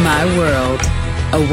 My World, a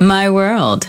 My World,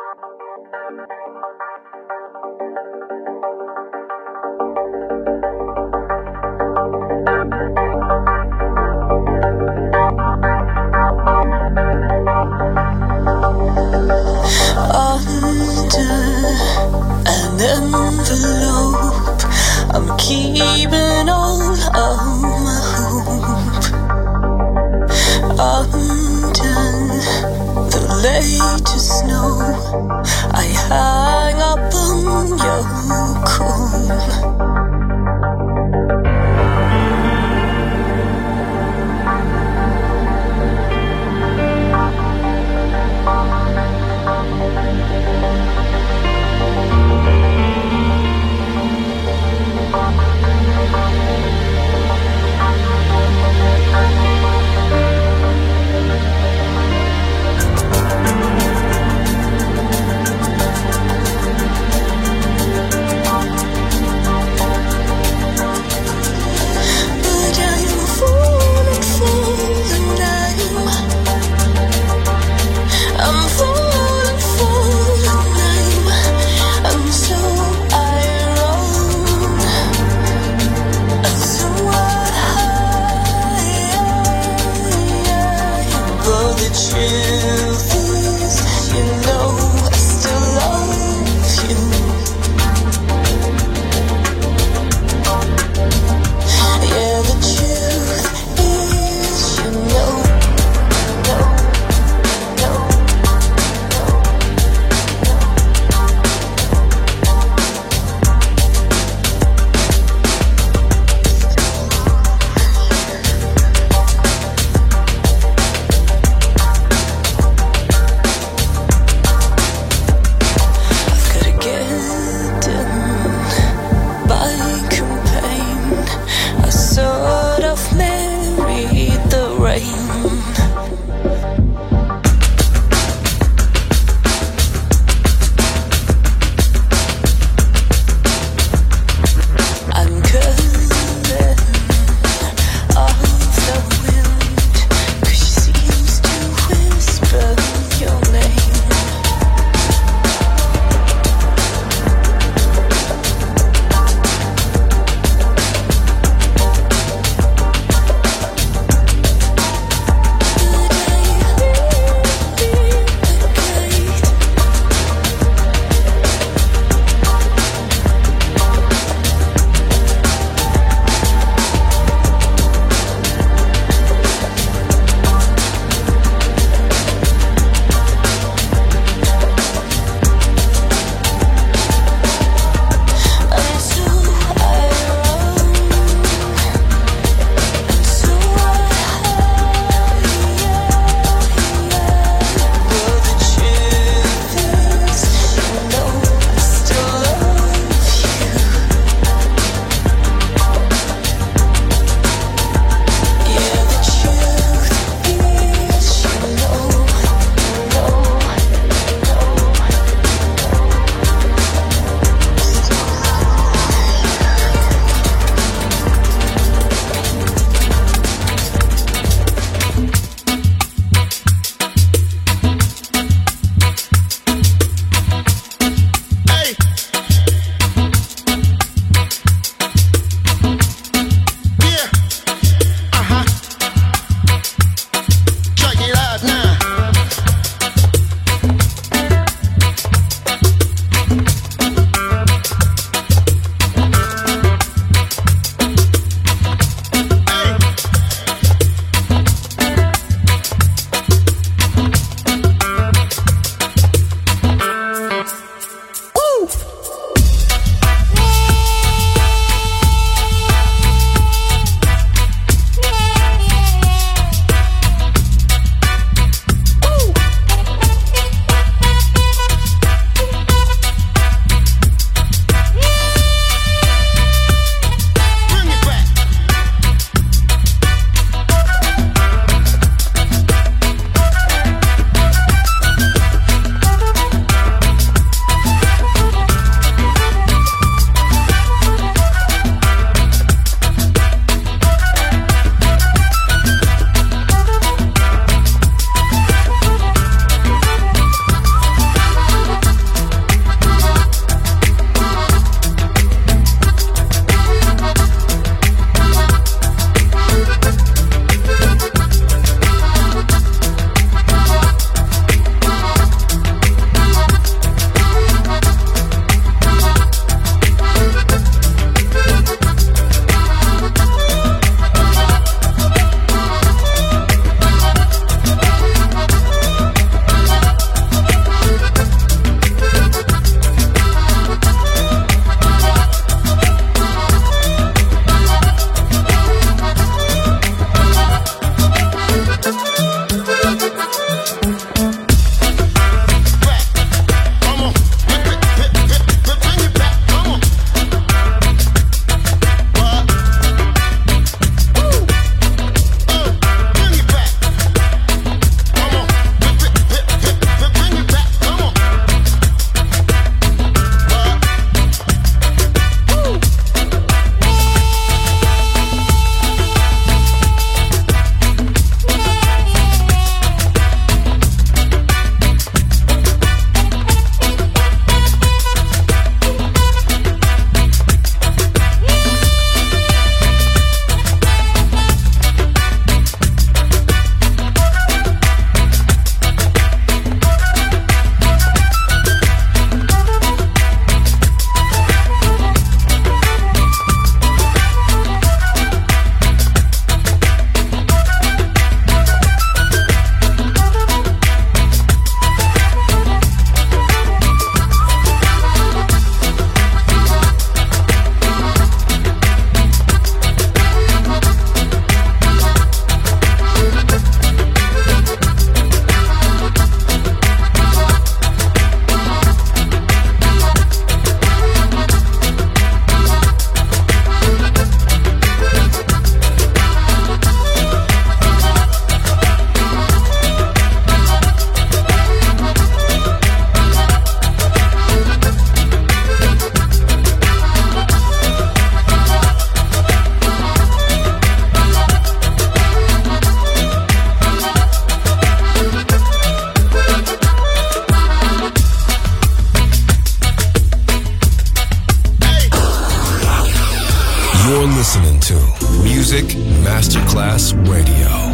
to Music Masterclass Radio,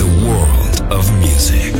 the world of music.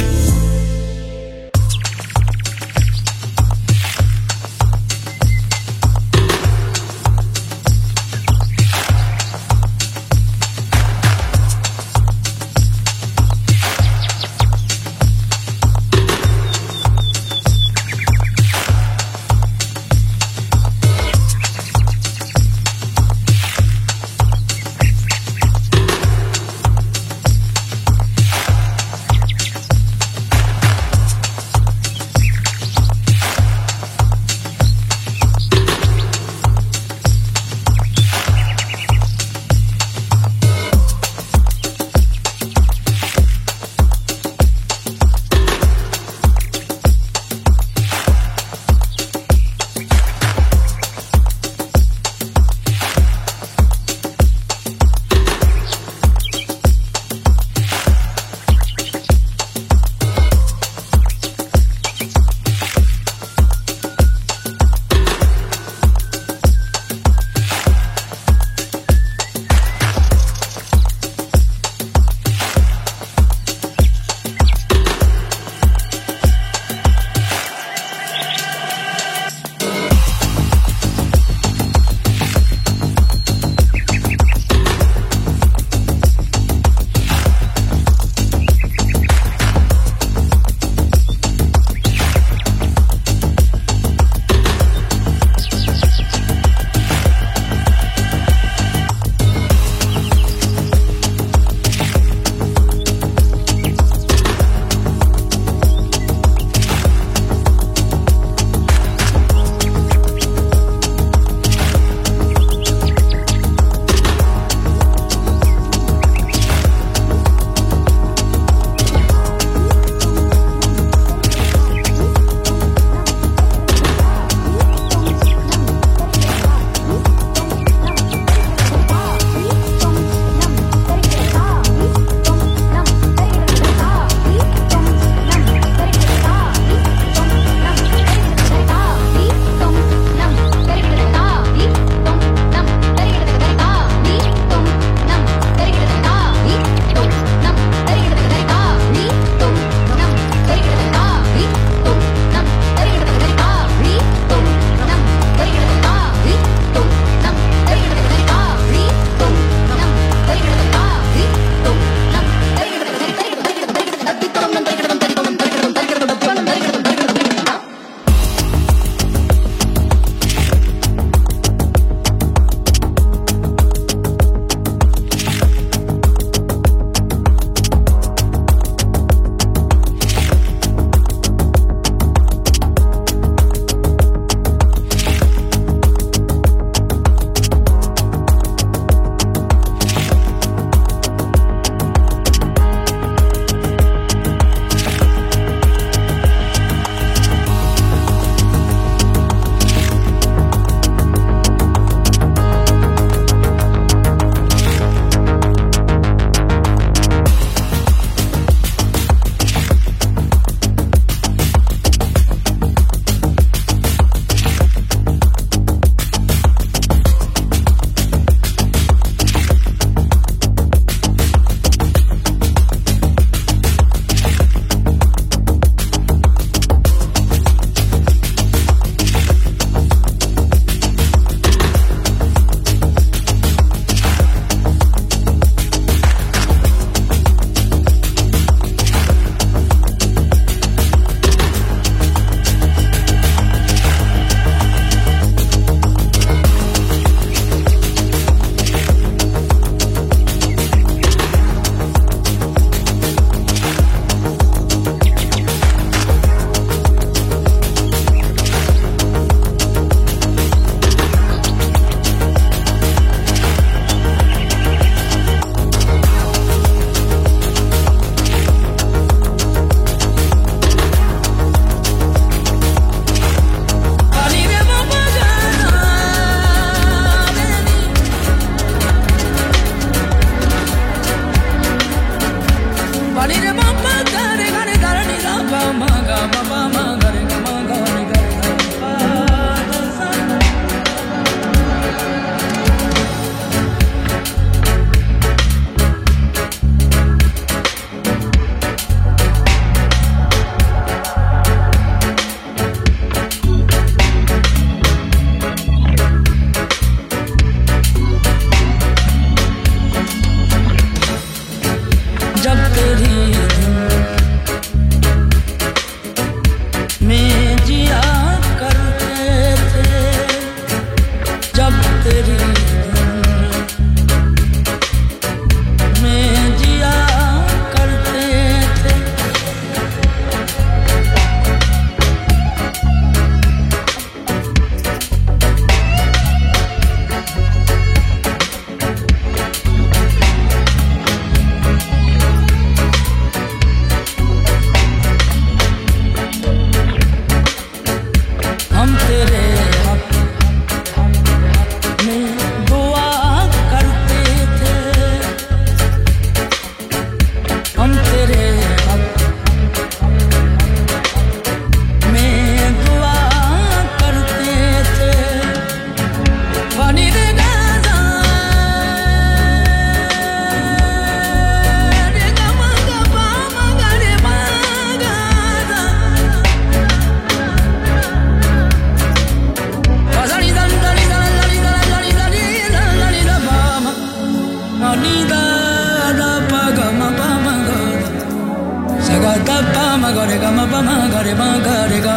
ba ma gare ga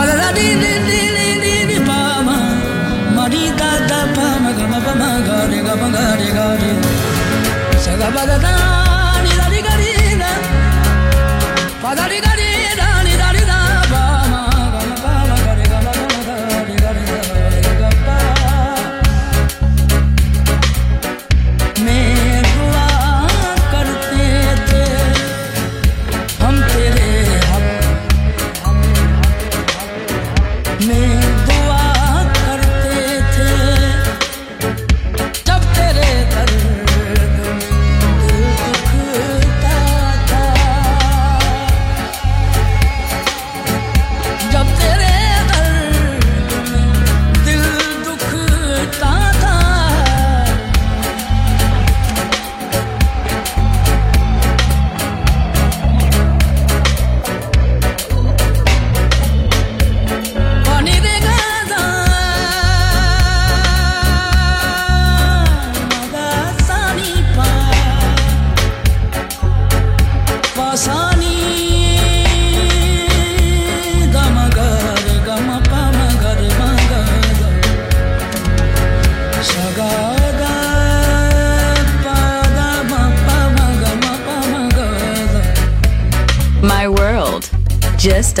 ala la di di pa ma di da pa ma gare ga sa ga ba da ni la di ga di na pa da di ga di na ni da di da pa ma ga ma gare ga ma gare ga pa me just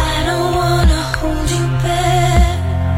I don't wanna hold you back.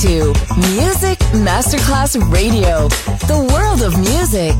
to Music Masterclass Radio, the world of music.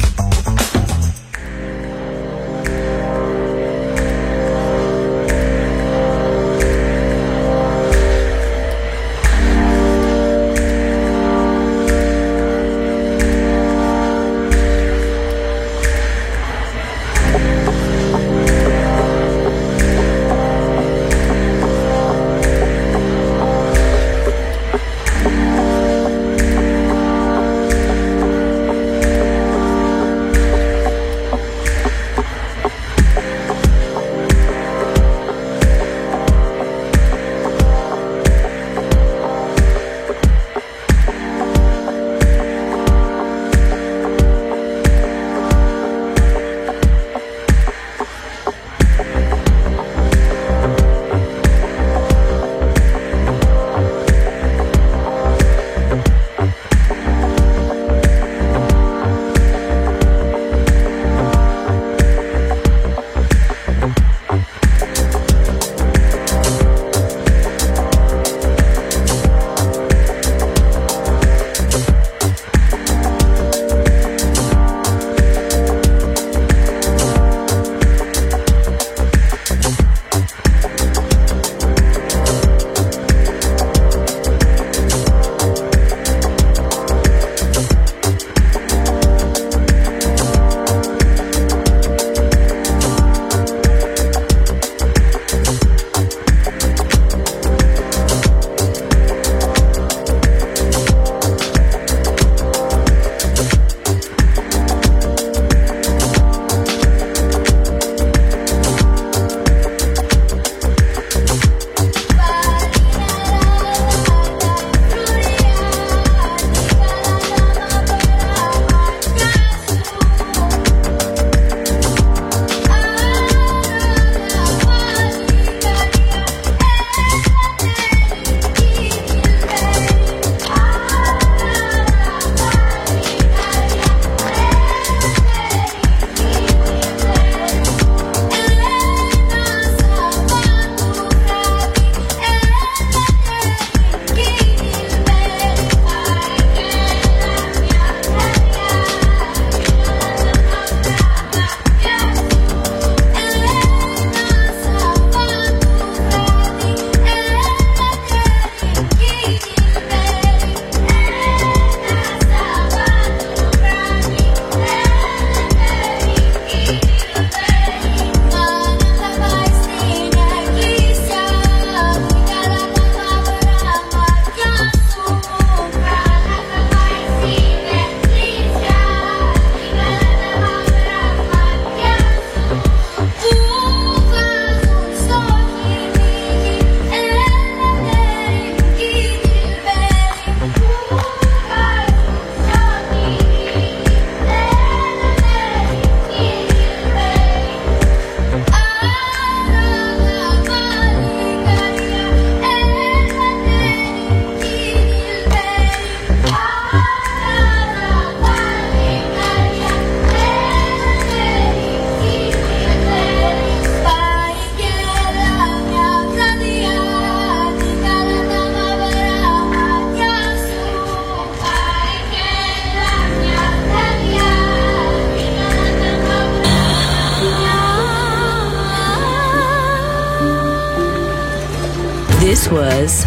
Was